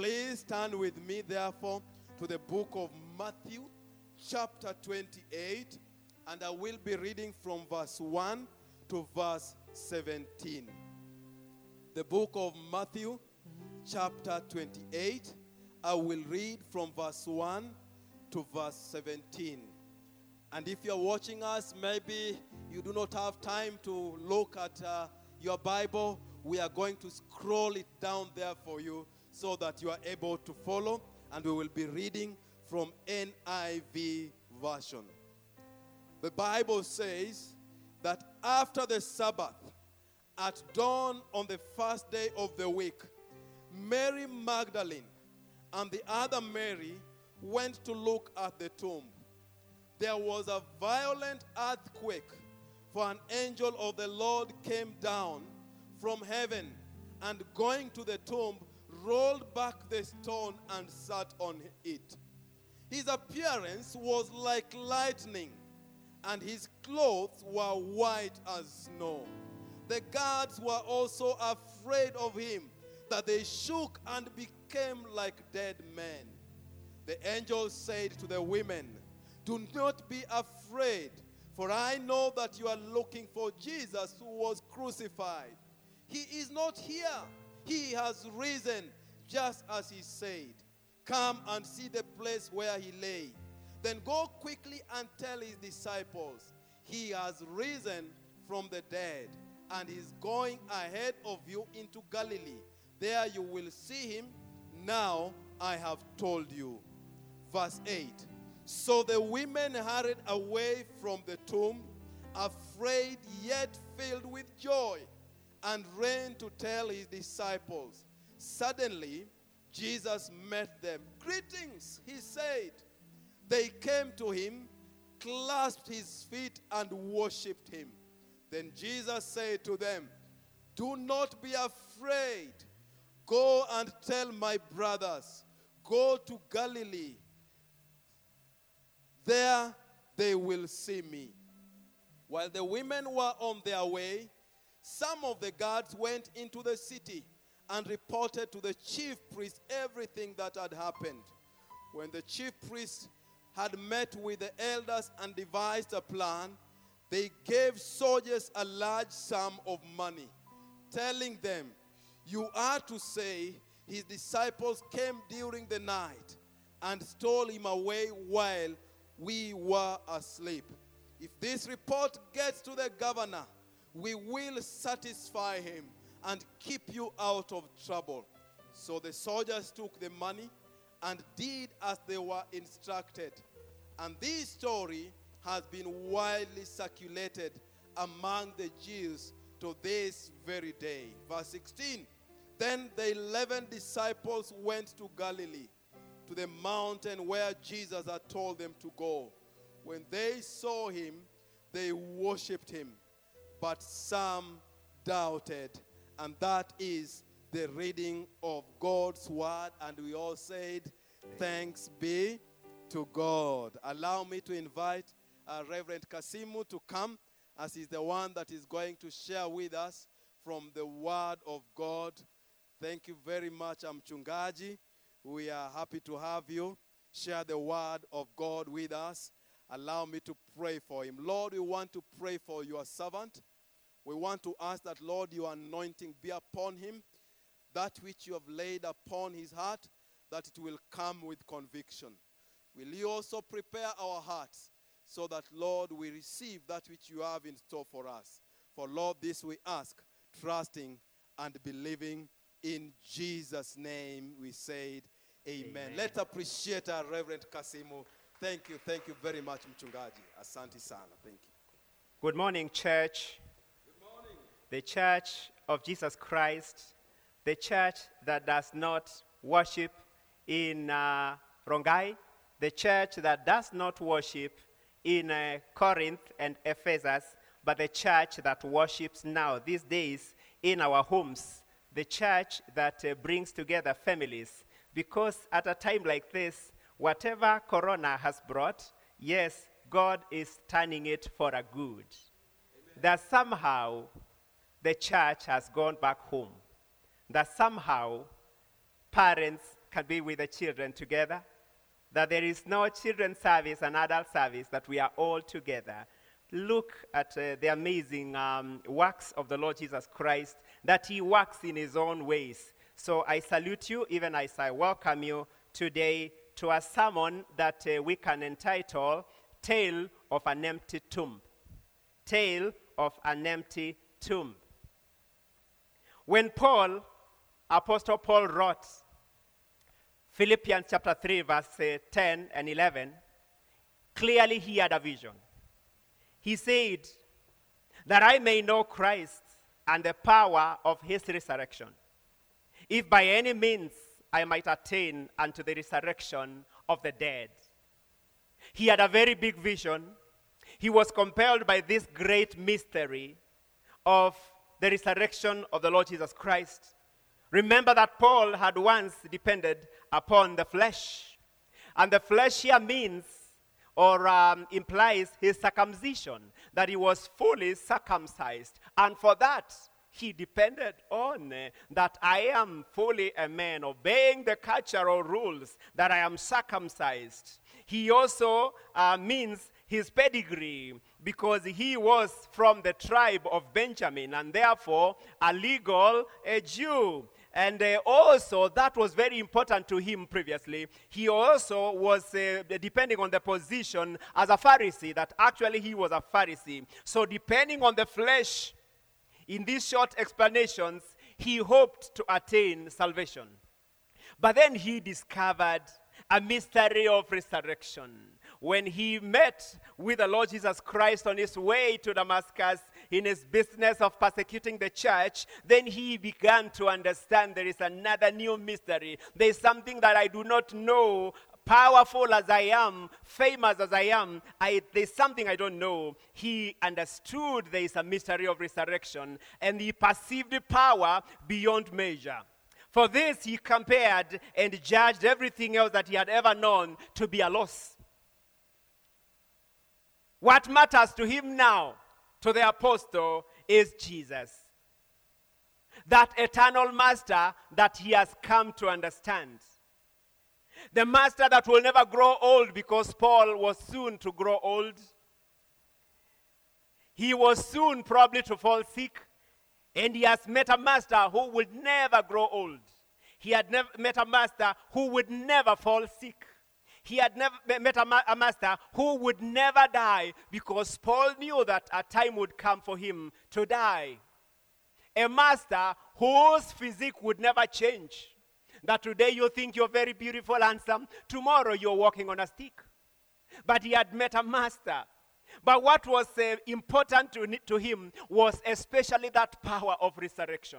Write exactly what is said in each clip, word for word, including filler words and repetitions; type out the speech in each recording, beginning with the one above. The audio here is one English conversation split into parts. Please turn with me, therefore, to the book of Matthew, chapter twenty-eight, and I will be reading from verse one to verse seventeen. The book of Matthew, chapter twenty-eight, I will read from verse one to verse seventeen. And if you're watching us, maybe you do not have time to look at uh, your Bible. We are going to scroll it down there for you so that you are able to follow. And we will be reading from N I V version. The Bible says that after the Sabbath, at dawn on the first day of the week, Mary Magdalene and the other Mary went to look at the tomb. There was a violent earthquake, for an angel of the Lord came down from heaven and, going to the tomb, rolled back the stone and sat on it. His appearance was like lightning, and his clothes were white as snow. The guards were also afraid of him, that they shook and became like dead men. The angel said to the women, "Do not be afraid, for I know that you are looking for Jesus who was crucified. He is not here. He has risen, just as he said. Come and see the place where he lay. Then go quickly and tell his disciples, he has risen from the dead and is going ahead of you into Galilee. There you will see him. Now I have told you." Verse eight. So the women hurried away from the tomb, afraid yet filled with joy, and ran to tell his disciples. Suddenly, Jesus met them. "Greetings," he said. They came to him, clasped his feet, and worshipped him. Then Jesus said to them, "Do not be afraid. Go and tell my brothers, go to Galilee. There they will see me." While the women were on their way, some of the guards went into the city and reported to the chief priest everything that had happened. When the chief priest had met with the elders and devised a plan, they gave soldiers a large sum of money, telling them, "You are to say his disciples came during the night and stole him away while we were asleep. If this report gets to the governor, we will satisfy him and keep you out of trouble." So the soldiers took the money and did as they were instructed. And this story has been widely circulated among the Jews to this very day. Verse sixteen. Then the eleven disciples went to Galilee, to the mountain where Jesus had told them to go. When they saw him, they worshipped him, but some doubted. And that is the reading of God's word. And we all said, thanks be to God. Allow me to invite uh, Reverend Kasimu to come, as he's the one that is going to share with us from the word of God. Thank you very much, Mchungaji. We are happy to have you share the word of God with us. Allow me to pray for him. Lord, we want to pray for your servant. We want to ask that, Lord, your anointing be upon him, that which you have laid upon his heart, that it will come with conviction. Will you also prepare our hearts so that, Lord, we receive that which you have in store for us? For, Lord, this we ask, trusting and believing. In Jesus' name we said, amen. amen. Let's appreciate our Reverend Kasimu. Thank you, thank you very much, Mchungaji. Asante sana, thank you. Good morning, church. Good morning. The church of Jesus Christ, the church that does not worship in uh, Rongai, the church that does not worship in uh, Corinth and Ephesus, but the church that worships now, these days, in our homes. The church that uh, brings together families, because at a time like this, whatever Corona has brought, yes, God is turning it for a good. Amen. That somehow the church has gone back home. That somehow parents can be with the children together, that there is no children's service and adult service, that we are all together. Look at uh, the amazing um, works of the Lord Jesus Christ, that he works in his own ways. So I salute you, even as I welcome you today to a sermon that uh, we can entitle, Tale of an Empty Tomb. Tale of an Empty Tomb. When Paul, Apostle Paul wrote Philippians chapter three, verse uh, ten and eleven, clearly he had a vision. He said, that I may know Christ and the power of his resurrection, if by any means I might attain unto the resurrection of the dead. He had a very big vision. He was compelled by this great mystery of the resurrection of the Lord Jesus Christ. Remember that Paul had once depended upon the flesh. And the flesh here means or um, implies his circumcision, that he was fully circumcised. And for that, he depended on uh, that I am fully a man, obeying the cultural rules, that I am circumcised. He also uh, means his pedigree, because he was from the tribe of Benjamin, and therefore a legal a Jew. And uh, also, that was very important to him previously. He also was, uh, depending on the position, as a Pharisee, that actually he was a Pharisee. So depending on the flesh, in these short explanations, he hoped to attain salvation. But then he discovered a mystery of resurrection. When he met with the Lord Jesus Christ on his way to Damascus, in his business of persecuting the church, then he began to understand there is another new mystery. There is something that I do not know. Powerful as I am, famous as I am, I, there's something I don't know. He understood there is a mystery of resurrection, and he perceived the power beyond measure. For this, he compared and judged everything else that he had ever known to be a loss. What matters to him now, to the apostle, is Jesus, that eternal master that he has come to understand. The master that will never grow old, because Paul was soon to grow old. He was soon probably to fall sick, and he has met a master who would never grow old. He had never met a master who would never fall sick. He had never met a, ma- a master who would never die, because Paul knew that a time would come for him to die. A master whose physique would never change. That today you think you're very beautiful, handsome. Tomorrow you're walking on a stick. But he had met a master. But what was uh, important to, to him was especially that power of resurrection.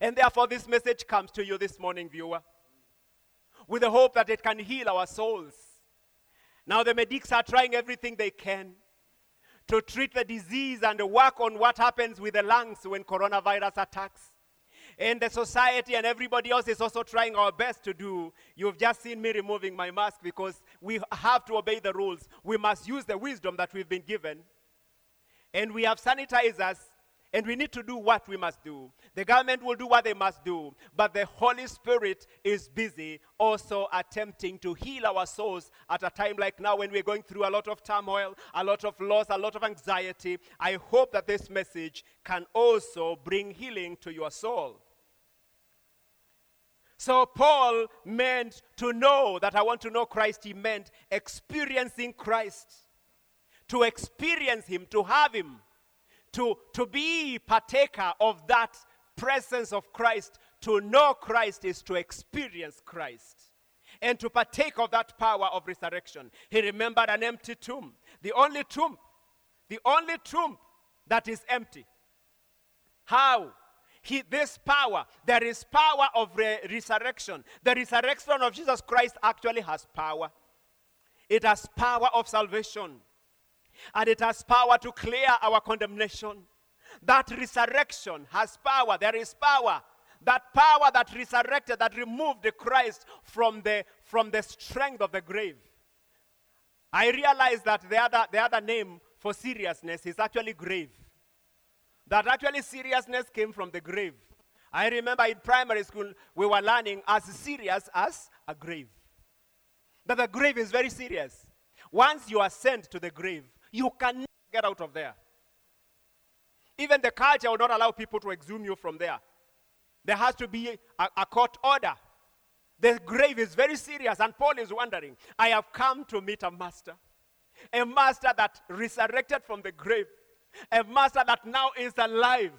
And therefore this message comes to you this morning, viewer, with the hope that it can heal our souls. Now the medics are trying everything they can to treat the disease and work on what happens with the lungs when coronavirus attacks. And the society and everybody else is also trying our best to do. You've just seen me removing my mask because we have to obey the rules. We must use the wisdom that we've been given. And we have sanitizers, and we need to do what we must do. The government will do what they must do. But the Holy Spirit is busy also attempting to heal our souls at a time like now when we're going through a lot of turmoil, a lot of loss, a lot of anxiety. I hope that this message can also bring healing to your soul. So Paul meant to know that I want to know Christ. He meant experiencing Christ. To experience him, to have him. To, to be partaker of that presence of Christ. To know Christ is to experience Christ. And to partake of that power of resurrection. He remembered an empty tomb. The only tomb. The only tomb that is empty. How? He, this power. There is power of re- resurrection. The resurrection of Jesus Christ actually has power. It has power of salvation. And it has power to clear our condemnation. That resurrection has power. There is power. That power that resurrected, that removed the Christ from the, from the strength of the grave. I realize that the other, the other name for seriousness is actually grave. That actually seriousness came from the grave. I remember in primary school, we were learning as serious as a grave. That the grave is very serious. Once you are sent to the grave, you cannot get out of there. Even the culture will not allow people to exhume you from there. There has to be a, a court order. The grave is very serious, and Paul is wondering, I have come to meet a master. A master that resurrected from the grave. A master that now is alive.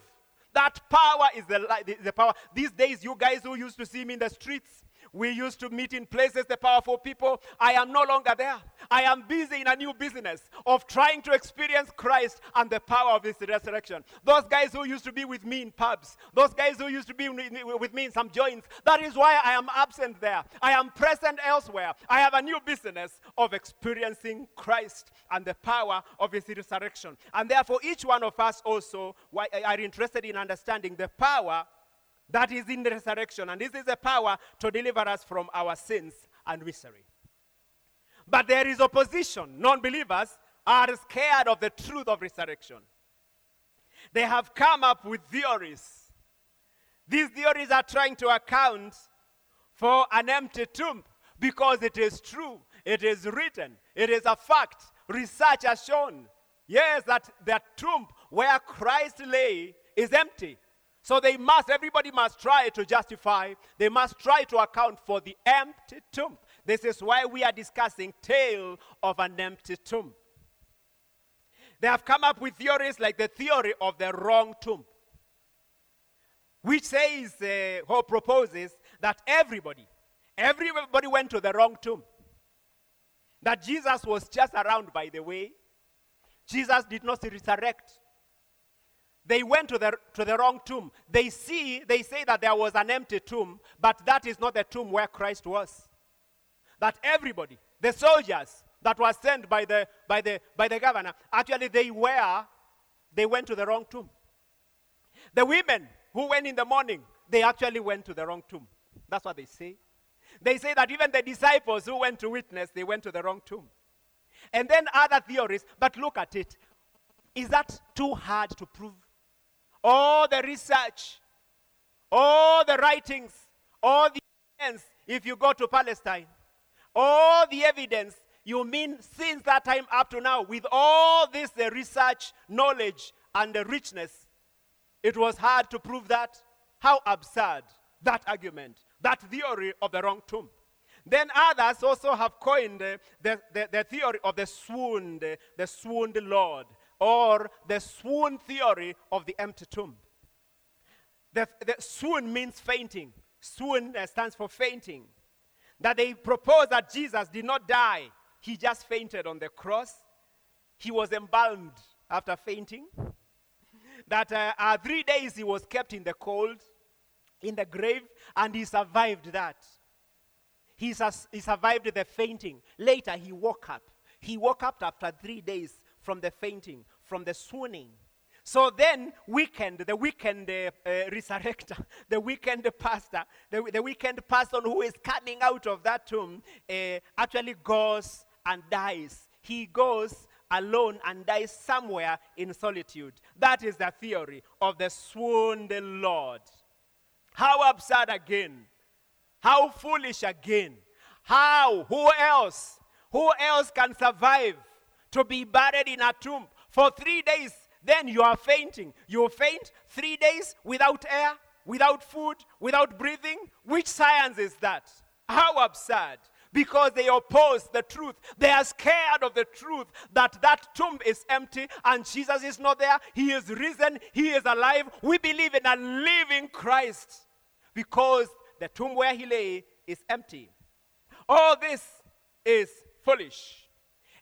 That power is the, li- the power. These days, you guys who used to see me in the streets, we used to meet in places, the powerful people. I am no longer there. I am busy in a new business of trying to experience Christ and the power of his resurrection. Those guys who used to be with me in pubs, those guys who used to be with me in some joints, that is why I am absent there. I am present elsewhere. I have a new business of experiencing Christ and the power of his resurrection. And therefore, each one of us also are interested in understanding the power that is in the resurrection, and this is the power to deliver us from our sins and misery. But there is opposition. Non-believers are scared of the truth of resurrection. They have come up with theories. These theories are trying to account for an empty tomb because it is true, it is written, it is a fact. Research has shown, yes, that the tomb where Christ lay is empty. So they must, everybody must try to justify, they must try to account for the empty tomb. This is why we are discussing tale of an empty tomb. They have come up with theories like the theory of the wrong tomb, which says, uh, or proposes that everybody, everybody went to the wrong tomb. That Jesus was just around, by the way. Jesus did not resurrect. They went to the, to the wrong tomb. They see, they say that there was an empty tomb, but that is not the tomb where Christ was. That everybody, the soldiers that were sent by the, by the, by the governor, actually they were, they went to the wrong tomb. The women who went in the morning, they actually went to the wrong tomb. That's what they say. They say that even the disciples who went to witness, they went to the wrong tomb. And then other theories, but look at it. Is that too hard to prove? All the research, all the writings, all the evidence, if you go to Palestine, all the evidence, you mean since that time up to now, with all this the research, knowledge, and the richness, it was hard to prove that? How absurd, that argument, that theory of the wrong tomb. Then others also have coined uh, the, the, the theory of the swooned, uh, the swooned Lord, or the swoon theory of the empty tomb. The, the swoon means fainting. Swoon uh, stands for fainting. That they propose that Jesus did not die. He just fainted on the cross. He was embalmed after fainting. That uh, uh, three days he was kept in the cold, in the grave, and he survived that. He, su- he survived the fainting. Later he woke up. He woke up after three days from the fainting, from the swooning. So then, weekend, the weekend uh, uh, resurrector, the weekend pastor, the, the weekend person who is coming out of that tomb uh, actually goes and dies. He goes alone and dies somewhere in solitude. That is the theory of the swooned Lord. How absurd again. How foolish again. How? Who else? Who else can survive to be buried in a tomb for three days? Then you are fainting. You faint three days without air, without food, without breathing. Which science is that? How absurd. Because they oppose the truth. They are scared of the truth that that tomb is empty and Jesus is not there. He is risen. He is alive. We believe in a living Christ because the tomb where he lay is empty. All this is foolish.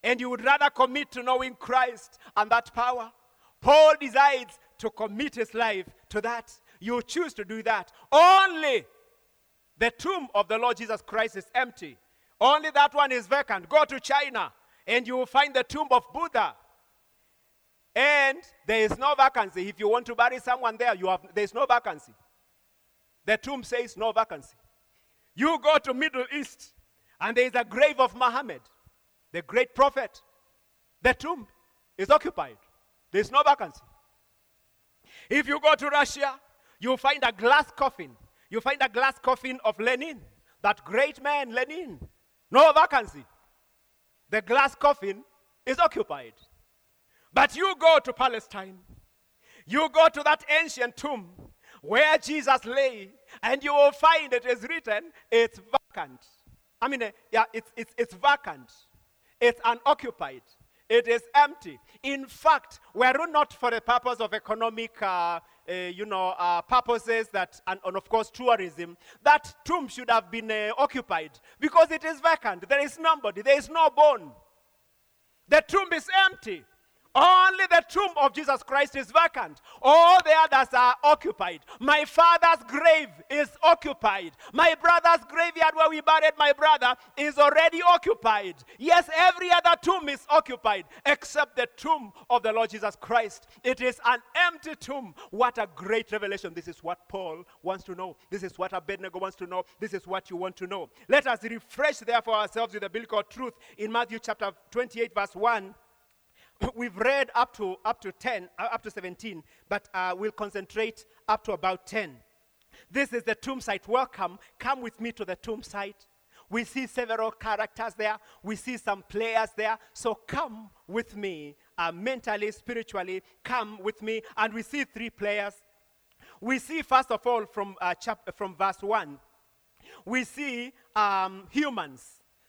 And you would rather commit to knowing Christ and that power. Paul decides to commit his life to that. You choose to do that. Only the tomb of the Lord Jesus Christ is empty. Only that one is vacant. Go to China and you will find the tomb of Buddha. And there is no vacancy. If you want to bury someone there, you have there is no vacancy. The tomb says no vacancy. You go to Middle East and there is a grave of Muhammad, the great prophet. The tomb is occupied. There is no vacancy. If you go to Russia, You'll find a glass coffin. You'll find a glass coffin of Lenin, that great man Lenin. No vacancy. The glass coffin is occupied. But you go to Palestine. You go to that ancient tomb where Jesus lay, and you will find it is written, it's vacant. I mean, yeah, it's, it's, it's vacant. It's unoccupied. It is empty. In fact, were it not for the purpose of economic, uh, uh, you know, uh, purposes that, and, and of course tourism, that tomb should have been uh, occupied because it is vacant. There is nobody. There is no bone. The tomb is empty. Only the tomb of Jesus Christ is vacant. All the others are occupied. My father's grave is occupied. My brother's graveyard where we buried my brother is already occupied. Yes, every other tomb is occupied except the tomb of the Lord Jesus Christ. It is an empty tomb. What a great revelation. This is what Paul wants to know. This is what Abednego wants to know. This is what you want to know. Let us refresh therefore ourselves with the biblical truth in Matthew chapter twenty-eight verse one. We've read up to up to ten, uh, up to seventeen, but uh, we'll concentrate up to about ten. This is the tomb site. Welcome. Come with me to the tomb site. We see several characters there. We see some players there. So come with me, uh, mentally, spiritually, come with me. And we see three players. We see, first of all, from uh, chap- from verse one, we see um, humans.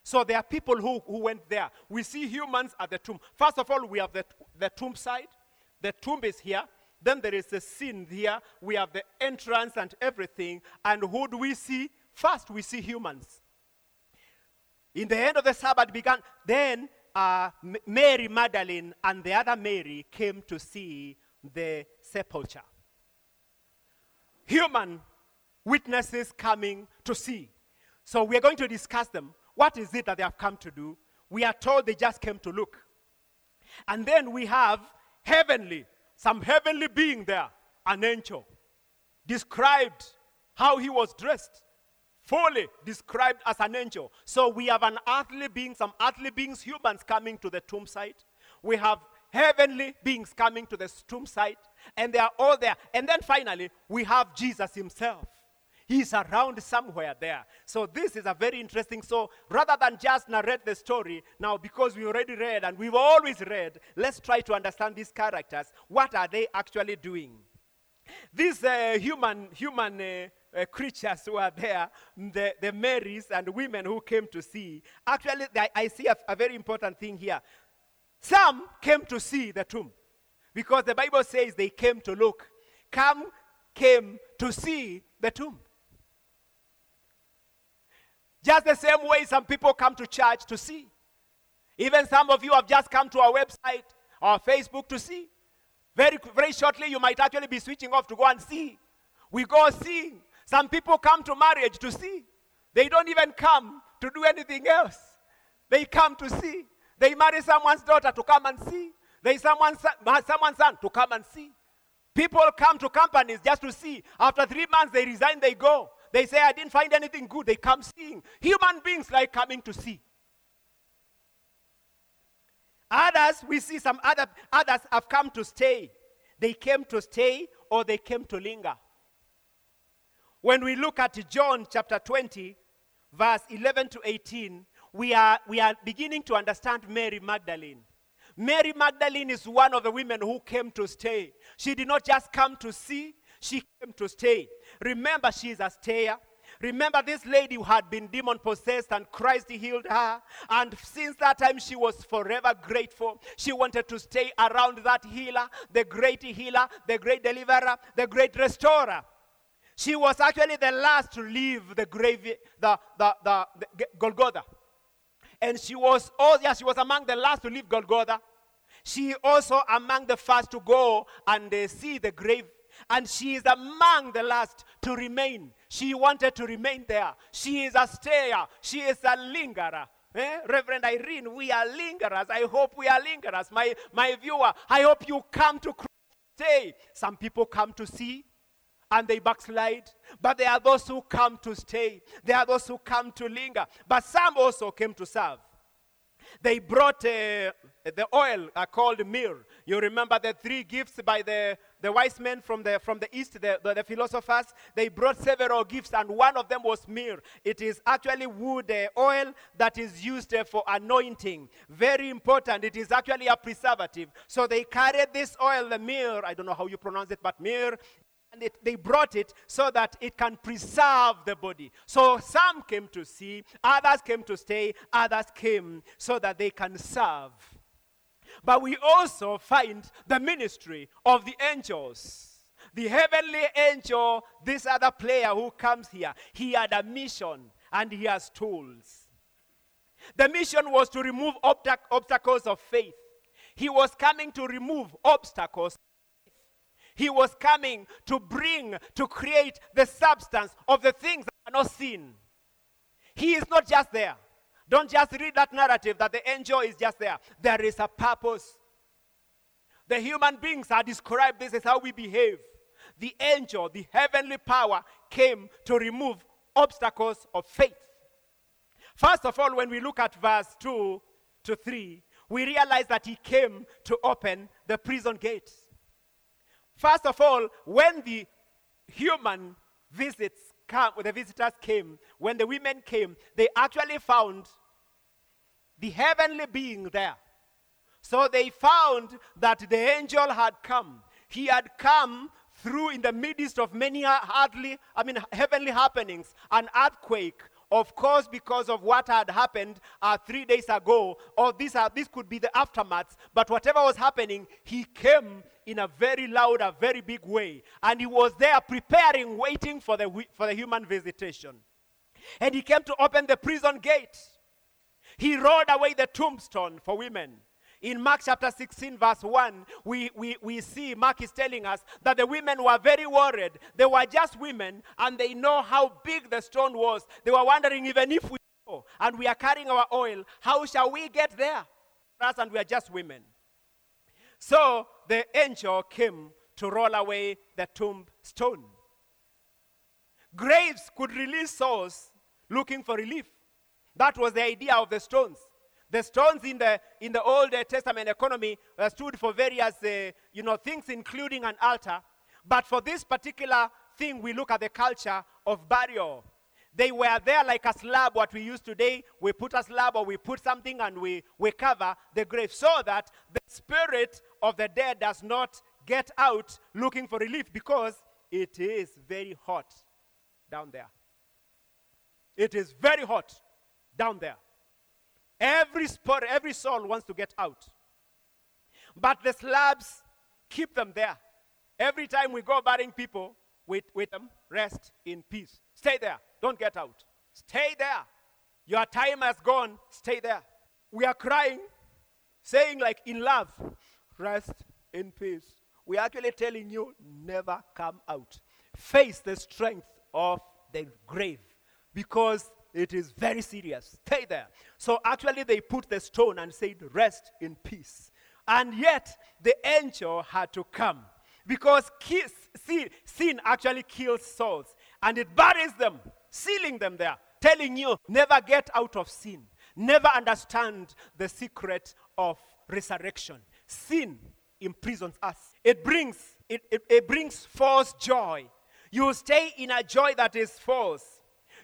So there are people who, who went there. We see humans at the tomb. First of all, we have the, the tomb side. The tomb is here. Then there is the scene here. We have the entrance and everything. And who do we see? First, we see humans. In the end of the Sabbath began. Then uh, M- Mary Magdalene and the other Mary came to see the sepulchre. Human witnesses coming to see. So we are going to discuss them. What is it that they have come to do? We are told they just came to look. And then we have heavenly, some heavenly being there, an angel, described how he was dressed, fully described as an angel. So we have an earthly being, some earthly beings, humans coming to the tomb site. We have heavenly beings coming to the tomb site, and they are all there. And then finally, we have Jesus himself. He's around somewhere there. So this is a very interesting. So rather than just narrate the story, now because we already read and we've always read, let's try to understand these characters. What are they actually doing? These uh, human human uh, uh, creatures who are there, the, the Marys and women who came to see, actually I, I see a, a very important thing here. Some came to see the tomb because the Bible says they came to look. Come, came to see the tomb. Just the same way some people come to church to see. Even some of you have just come to our website or Facebook to see. Very, very shortly, you might actually be switching off to go and see. We go seeing. Some people come to marriage to see. They don't even come to do anything else. They come to see. They marry someone's daughter to come and see. They someone's son, someone's son to come and see. People come to companies just to see. After three months, they resign, they go. They say, I didn't find anything good. They come seeing. Human beings like coming to see. Others, we see some other others have come to stay. They came to stay or they came to linger. When we look at John chapter twenty, verse eleven to eighteen, we are, we are beginning to understand Mary Magdalene. Mary Magdalene is one of the women who came to stay. She did not just come to see. She came to stay. Remember, she is a stayer. Remember, this lady who had been demon-possessed and Christ healed her. And since that time, she was forever grateful. She wanted to stay around that healer, the great healer, the great deliverer, the great restorer. She was actually the last to leave the grave, the, the, the, the Golgotha. And she was, oh yeah, she was among the last to leave Golgotha. She also among the first to go and uh, see the grave. And she is among the last to remain. She wanted to remain there. She is a stayer. She is a lingerer. Eh? Reverend Irene, we are lingerers. I hope we are lingerers. My, my viewer, I hope you come to Christ today. Some people come to see and they backslide. But there are those who come to stay. There are those who come to linger. But some also came to serve. They brought uh, the oil uh, called myrrh. You remember the three gifts by the the wise men from the from the east, the, the, the philosophers, they brought several gifts, and one of them was myrrh. It is actually wood uh, oil that is used uh, for anointing. Very important. It is actually a preservative. So they carried this oil, the myrrh. I don't know how you pronounce it, but myrrh. And it, they brought it so that it can preserve the body. So some came to see, others came to stay, others came so that they can serve. But we also find the ministry of the angels. The heavenly angel, this other player who comes here, he had a mission and he has tools. The mission was to remove obstac- obstacles of faith. He was coming to remove obstacles. He was coming to bring, to create the substance of the things that are not seen. He is not just there. Don't just read that narrative that the angel is just there. There is a purpose. The human beings are described, this is how we behave. The angel, the heavenly power, came to remove obstacles of faith. First of all, when we look at verse two to three, we realize that he came to open the prison gates. First of all, when the human visits come, when the visitors came, when the women came, they actually found the heavenly being there. So they found that the angel had come. He had come through in the midst of many hardly, I mean, heavenly happenings, an earthquake. Of course, because of what had happened uh, three days ago, or this, uh, this could be the aftermath, but whatever was happening, he came in a very loud, a very big way. And he was there preparing, waiting for the, for the human visitation. And he came to open the prison gate. He rolled away the tombstone for women. In Mark chapter sixteen, verse one, we, we, we see Mark is telling us that the women were very worried. They were just women, and they know how big the stone was. They were wondering, even if we go and we are carrying our oil, how shall we get there? Us, and we are just women. So the angel came to roll away the tombstone. Graves could release souls looking for relief. That was the idea of the stones. The stones in the in the Old Testament economy uh, stood for various uh, you know things, including an altar. But for this particular thing, we look at the culture of burial. They were there like a slab, what we use today. We put a slab or we put something and we, we cover the grave so that the spirit of the dead does not get out looking for relief, because it is very hot down there. It is very hot down there. Every spirit, every soul wants to get out. But the slabs keep them there. Every time we go burying people, wait, wait them, rest in peace. Stay there. Don't get out. Stay there. Your time has gone. Stay there. We are crying, saying like in love, rest in peace. We are actually telling you, never come out. Face the strength of the grave, because it is very serious. Stay there. So actually they put the stone and said, rest in peace. And yet the angel had to come, because sin actually kills souls and it buries them, sealing them there, telling you never get out of sin. Never understand the secret of resurrection. Sin imprisons us. It brings, it, it, it brings false joy. You stay in a joy that is false.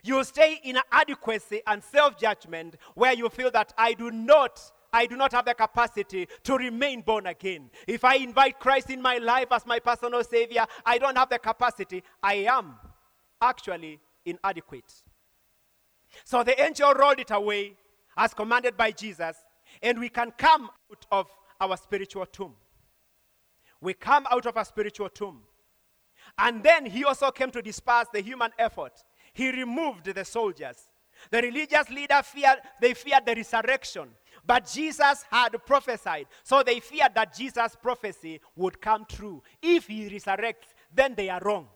You stay in inadequacy and self-judgment, where you feel that I do not, I do not have the capacity to remain born again. If I invite Christ in my life as my personal Savior, I don't have the capacity. I am actually inadequate. So the angel rolled it away as commanded by Jesus, and we can come out of our spiritual tomb. We come out of our spiritual tomb. And then he also came to disperse the human effort. He removed the soldiers. The religious leader feared, they feared the resurrection. But Jesus had prophesied. So they feared that Jesus' prophecy would come true. If he resurrects, then they are wrong.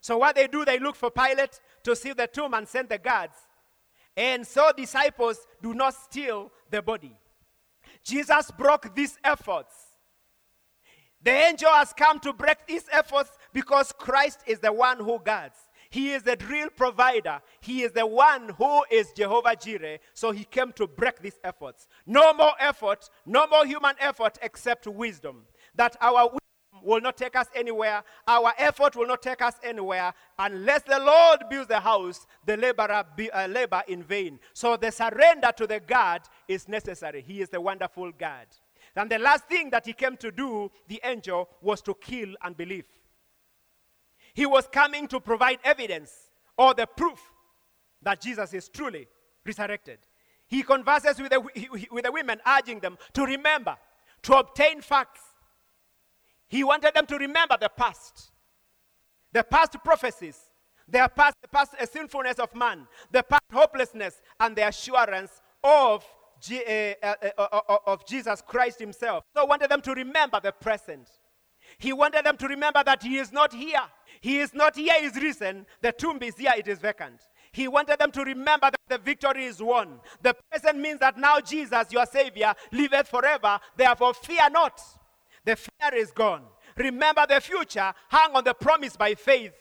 So what they do, they look for Pilate to seal the tomb and send the guards. And so disciples do not steal the body. Jesus broke these efforts. The angel has come to break these efforts, because Christ is the one who guards. He is the real provider. He is the one who is Jehovah Jireh. So he came to break these efforts. No more effort, no more human effort except wisdom. That our wisdom will not take us anywhere. Our effort will not take us anywhere. Unless the Lord builds the house, the laborer be, uh, labor in vain. So the surrender to the God is necessary. He is the wonderful God. And the last thing that he came to do, the angel, was to kill unbelief. He was coming to provide evidence or the proof that Jesus is truly resurrected. He converses with the, with the women, urging them to remember, to obtain facts. He wanted them to remember the past, the past prophecies, their past, the past sinfulness of man, the past hopelessness, and the assurance of, G, uh, uh, uh, of Jesus Christ himself. So he wanted them to remember the present. He wanted them to remember that he is not here. He is not here, he is risen. The tomb is here, it is vacant. He wanted them to remember that the victory is won. The present means that now Jesus, your Savior, liveth forever. Therefore, fear not. The fear is gone. Remember the future. Hang on the promise by faith.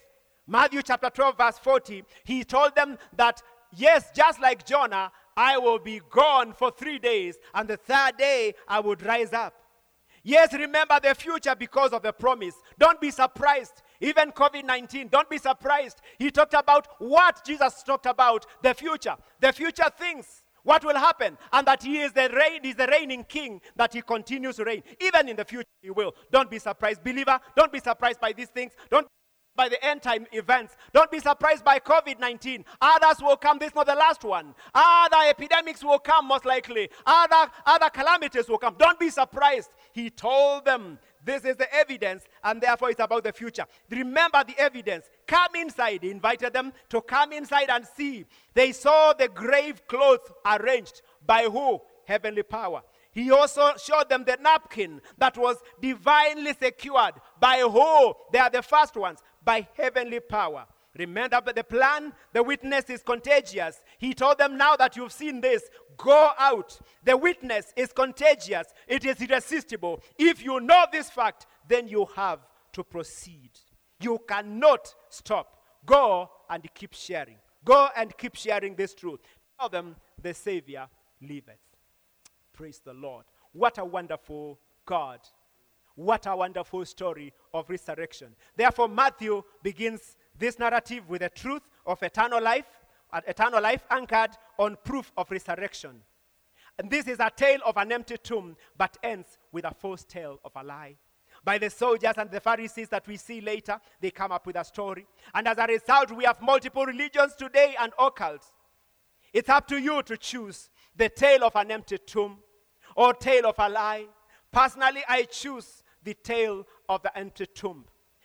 Matthew chapter twelve, verse forty, he told them that, yes, just like Jonah, I will be gone for three days, and the third day I would rise up. Yes, remember the future because of the promise. Don't be surprised. Even covid nineteen, don't be surprised. He talked about what Jesus talked about, the future. The future things, what will happen, and that he is the, reign, he is the reigning king, that he continues to reign. Even in the future, he will. Don't be surprised, believer. Don't be surprised by these things. Don't be surprised by the end time events. Don't be surprised by covid nineteen. Others will come. This is not the last one. Other epidemics will come, most likely. Other, other calamities will come. Don't be surprised. He told them, this is the evidence, and therefore it's about the future. Remember the evidence. Come inside. He invited them to come inside and see. They saw the grave clothes arranged by who? Heavenly power. He also showed them the napkin that was divinely secured by who? They are the first ones. By heavenly power. Remember the plan? The witness is contagious. He told them, now that you've seen this, go out. The witness is contagious. It is irresistible. If you know this fact, then you have to proceed. You cannot stop. Go and keep sharing. Go and keep sharing this truth. Tell them the Savior liveth. Praise the Lord. What a wonderful God. What a wonderful story of resurrection. Therefore, Matthew begins this narrative with the truth of eternal life, eternal life anchored on proof of resurrection. And this is a tale of an empty tomb, but ends with a false tale of a lie. By the soldiers and the Pharisees that we see later, they come up with a story. And as a result, we have multiple religions today and occults. It's up to you to choose the tale of an empty tomb or tale of a lie. Personally, I choose the tale of the empty tomb.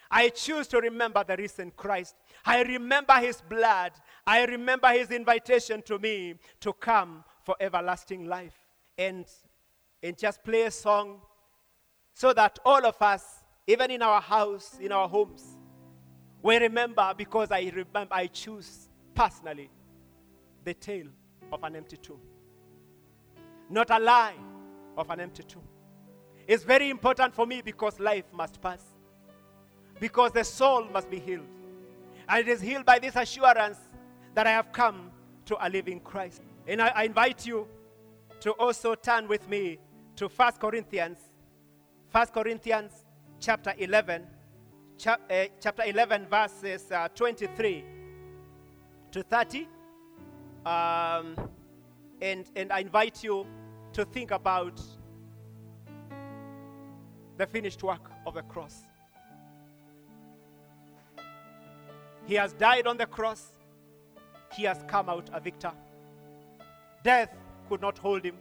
I choose to remember the risen Christ. I remember his blood. I remember his invitation to me to come for everlasting life. And, and just play a song so that all of us, even in our house, in our homes, we remember, because I remember, I choose personally the tale of an empty tomb. Not a lie of an empty tomb. It's very important for me because life must pass. Because the soul must be healed. And it is healed by this assurance that I have come to a living Christ. And I, I invite you to also turn with me to First Corinthians. First Corinthians chapter eleven. Chap, uh, chapter eleven verses uh, twenty-three to thirty. Um, and, and I invite you to think about the finished work of the cross. He has died on the cross. He has come out a victor. Death could not hold him.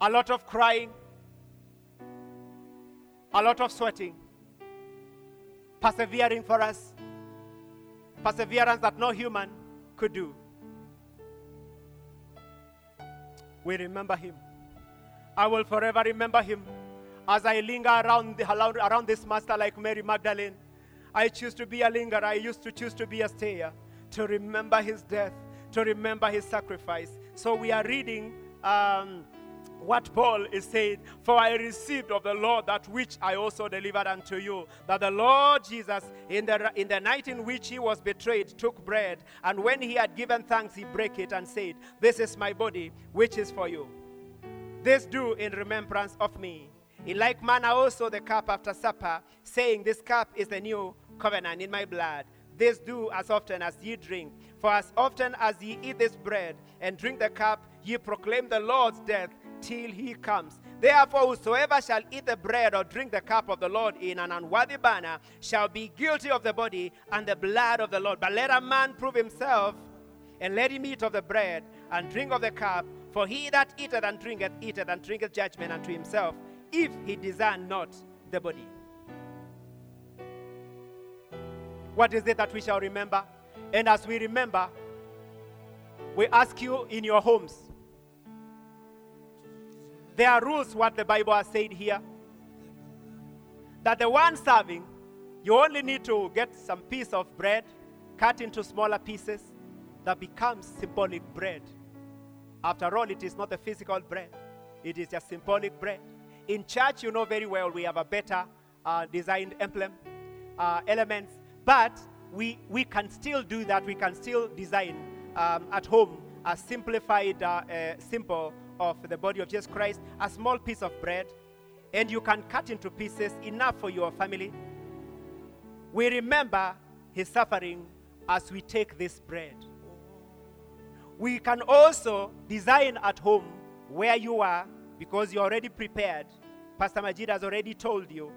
A lot of crying. A lot of sweating. Persevering for us. Perseverance that no human could do. We remember him. I will forever remember him. As I linger around, the, around this master like Mary Magdalene, I choose to be a lingerer. I used to choose to be a stayer, to remember his death, to remember his sacrifice. So we are reading um, what Paul is saying. For I received of the Lord that which I also delivered unto you, that the Lord Jesus, in the, in the night in which he was betrayed, took bread. And when he had given thanks, he brake it and said, this is my body, which is for you. This do in remembrance of me. In like manner also the cup after supper, saying, this cup is the new covenant in my blood. This do as often as ye drink. For as often as ye eat this bread and drink the cup, ye proclaim the Lord's death till he comes. Therefore, whosoever shall eat the bread or drink the cup of the Lord in an unworthy manner shall be guilty of the body and the blood of the Lord. But let a man prove himself, and let him eat of the bread and drink of the cup. For he that eateth and drinketh, eateth and drinketh judgment unto himself, if he discern not the body. What is it that we shall remember? And as we remember, we ask you in your homes, there are rules what the Bible has said here. That the one serving, you only need to get some piece of bread, cut into smaller pieces, that becomes symbolic bread. After all, it is not a physical bread. It is just symbolic bread. In church, you know very well, we have a better uh, designed emblem, uh, elements. But we we can still do that. We can still design um, at home a simplified uh, uh, symbol of the body of Jesus Christ, a small piece of bread, and you can cut into pieces enough for your family. We remember his suffering as we take this bread. We can also design at home where you are, because you're already prepared. Pastor Majid has already told you.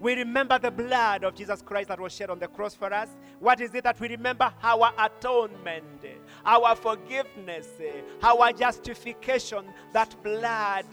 We remember the blood of Jesus Christ that was shed on the cross for us. What is it that we remember? Our atonement, our forgiveness, our justification. That blood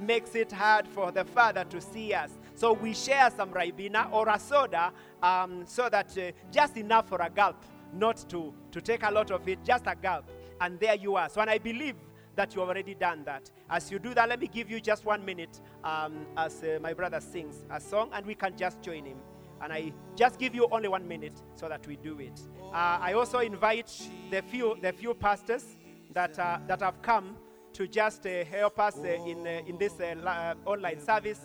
makes it hard for the Father to see us. So we share some Ribena or a soda, um, so that uh, just enough for a gulp, not to, to take a lot of it, just a gulp. And there you are. So, and I believe that you've already done that. As you do that, let me give you just one minute um, as uh, my brother sings a song, and we can just join him. And I just give you only one minute so that we do it. Uh, I also invite the few the few pastors that uh, that have come to just uh, help us uh, in uh, in this uh, la- online service.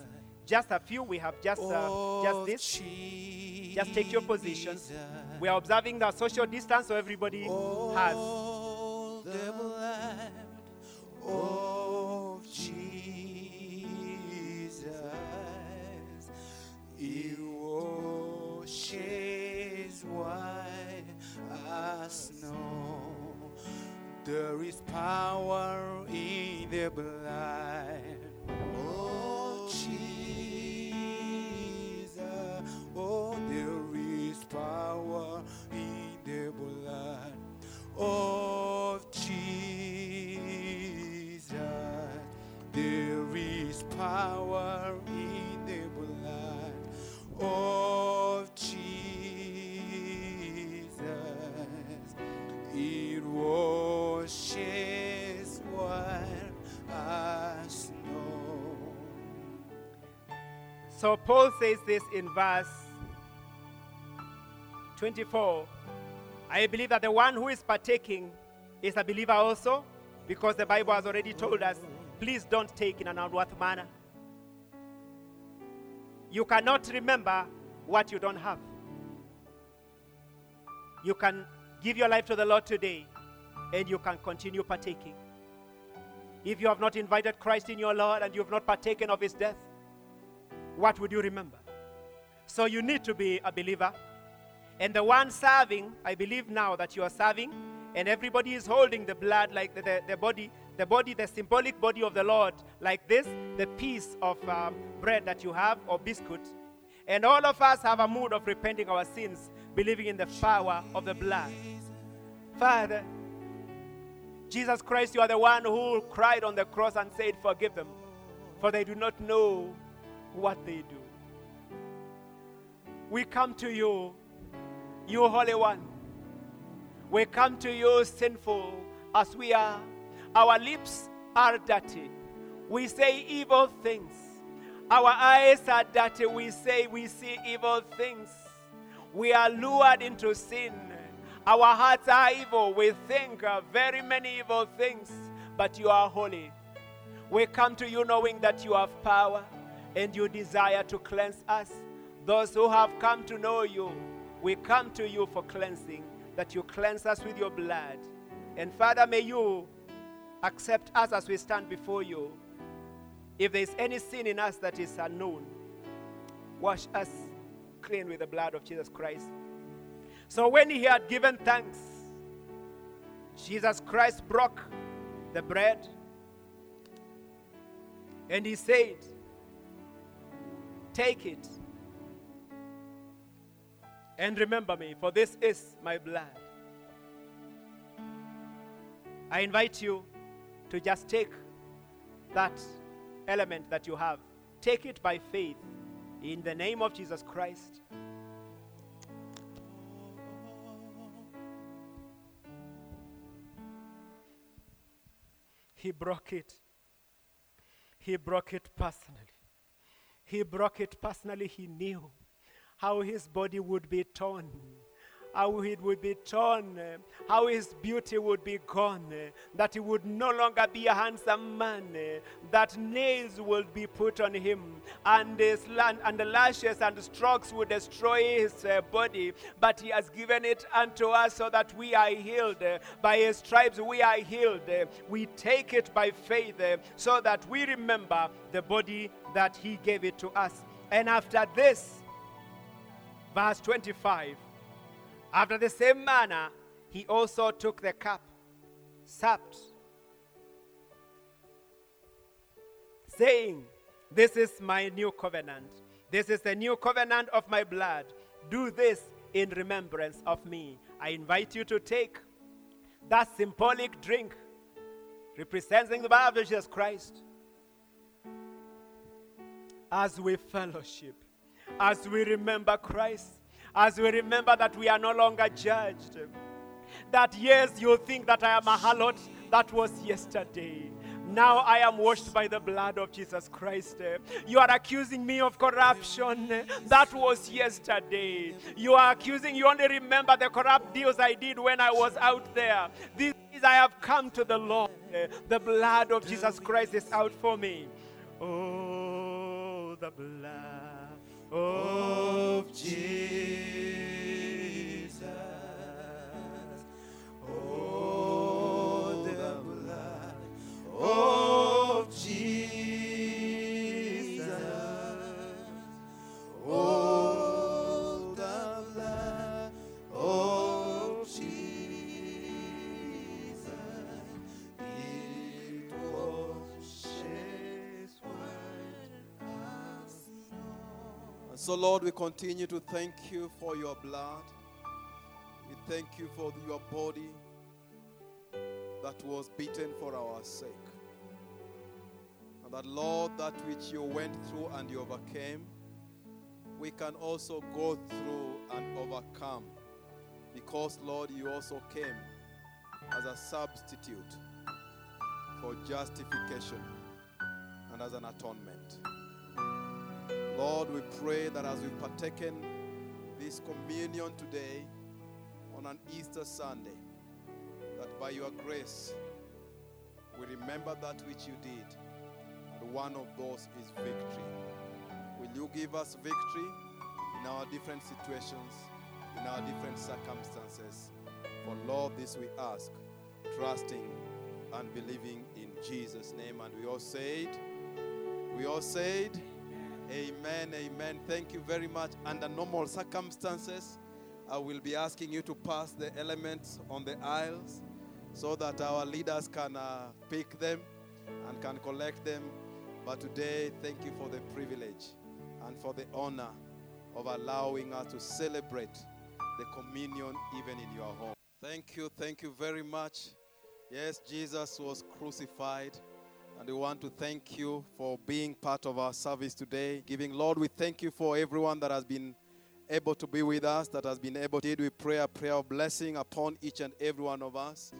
Just a few. We have just uh, just this. Just take your positions. We are observing the social distance, so everybody has. Of Jesus, He washes white as snow. There is power in the blood. Oh Jesus, oh, there is power in the blood. Oh there is power in the blood of Jesus. It washes white as snow. So Paul says this in verse twenty-four. I believe that the one who is partaking is a believer also, because the Bible has already told us, please don't take in an unworthy manner. You cannot remember what you don't have. You can give your life to the Lord today, and you can continue partaking. If you have not invited Christ in your Lord and you have not partaken of his death, what would you remember? So you need to be a believer. And the one serving, I believe now that you are serving, and everybody is holding the blood, like the, the, the body, the body, the symbolic body of the Lord, like this, the piece of um, bread that you have, or biscuit. And all of us have a mood of repenting our sins, believing in the power of the blood. Father, Jesus Christ, you are the one who cried on the cross and said, forgive them, for they do not know what they do. We come to you, you Holy One. We come to you sinful as we are. Our lips are dirty. We say evil things. Our eyes are dirty. We say we see evil things. We are lured into sin. Our hearts are evil. We think of very many evil things, but you are holy. We come to you knowing that you have power and you desire to cleanse us. Those who have come to know you, we come to you for cleansing, that you cleanse us with your blood. And Father, may you accept us as we stand before you. If there is any sin in us that is unknown, wash us clean with the blood of Jesus Christ. So when he had given thanks, Jesus Christ broke the bread and he said, "Take it and remember me, for this is my blood." I invite you to just take that element that you have. Take it by faith in the name of Jesus Christ. He broke it. He broke it personally. He broke it personally. He knew how his body would be torn, how it would be torn, how his beauty would be gone, that he would no longer be a handsome man, that nails would be put on him, and, his, and the lashes and the strokes would destroy his body, but he has given it unto us so that we are healed. By his stripes we are healed. We take it by faith so that we remember the body that he gave it to us. And after this, verse twenty-five, after the same manner, he also took the cup, supped, saying, "This is my new covenant. This is the new covenant of my blood. Do this in remembrance of me." I invite you to take that symbolic drink representing the blood of Jesus Christ as we fellowship, as we remember Christ, as we remember that we are no longer judged. That yes, you think that I am a harlot, that was yesterday. Now I am washed by the blood of Jesus Christ. You are accusing me of corruption. That was yesterday. You are accusing, you only remember the corrupt deals I did when I was out there. This is, I have come to the Lord. The blood of Jesus Christ is out for me. Oh, the blood of Jesus, oh, the blood of Jesus, oh, the blood of Jesus, it washes white as snow. So, Lord, we continue to thank you for your blood. We thank you for your body that was beaten for our sake. And that, Lord, that which you went through and you overcame, we can also go through and overcome. Because, Lord, you also came as a substitute for justification and as an atonement. Lord, we pray that as we've partaken this communion today on an Easter Sunday, that by your grace we remember that which you did, and one of those is victory. Will you give us victory in our different situations, in our different circumstances? For Lord, this we ask, trusting and believing in Jesus' name. And we all said, we all said, amen, amen. Thank you very much. Under normal circumstances, I will be asking you to pass the elements on the aisles so that our leaders can uh, pick them and can collect them. But today, thank you for the privilege and for the honor of allowing us to celebrate the communion even in your home. Thank you, thank you very much. Yes, Jesus was crucified. And we want to thank you for being part of our service today. Giving, Lord, we thank you for everyone that has been able to be with us, that has been able to do. We pray a prayer of blessing upon each and every one of us.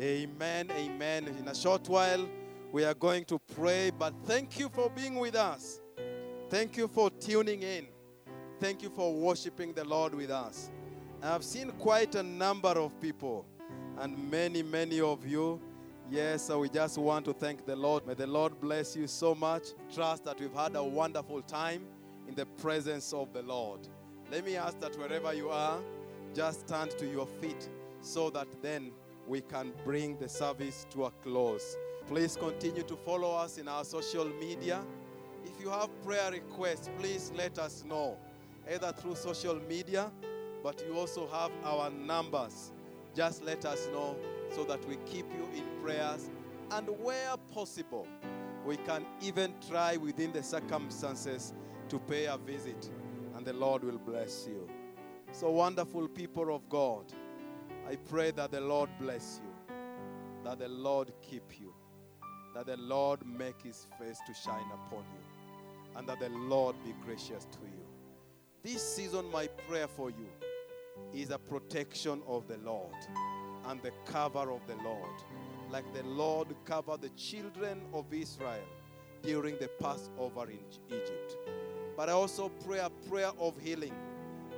Amen, amen. In a short while, we are going to pray, but thank you for being with us. Thank you for tuning in. Thank you for worshiping the Lord with us. I've seen quite a number of people, and many, many of you. Yes, so we just want to thank the Lord. May the Lord bless you so much. Trust that we've had a wonderful time in the presence of the Lord. Let me ask that wherever you are, just stand to your feet so that then we can bring the service to a close. Please continue to follow us in our social media. If you have prayer requests, please let us know, either through social media, but you also have our numbers. Just let us know so that we keep you in prayers. And where possible, we can even try within the circumstances to pay a visit, and the Lord will bless you. So wonderful people of God, I pray that the Lord bless you, that the Lord keep you, that the Lord make his face to shine upon you, and that the Lord be gracious to you. This season, my prayer for you is a protection of the Lord and the cover of the Lord, like the Lord covered the children of Israel during the Passover in Egypt. But I also pray a prayer of healing,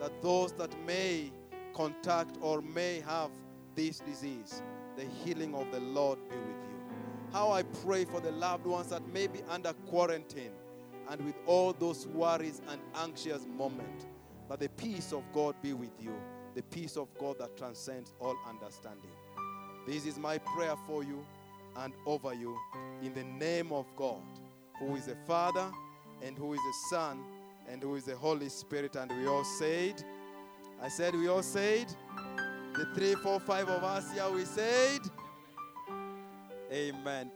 that those that may contact or may have this disease, the healing of the Lord be with you. How I pray for the loved ones that may be under quarantine and with all those worries and anxious moments, that the peace of God be with you, the peace of God that transcends all understanding. This is my prayer for you and over you, in the name of God, who is the Father, and who is the Son, and who is the Holy Spirit. And we all said, I said we all said, the three, four, five of us here, we said, amen.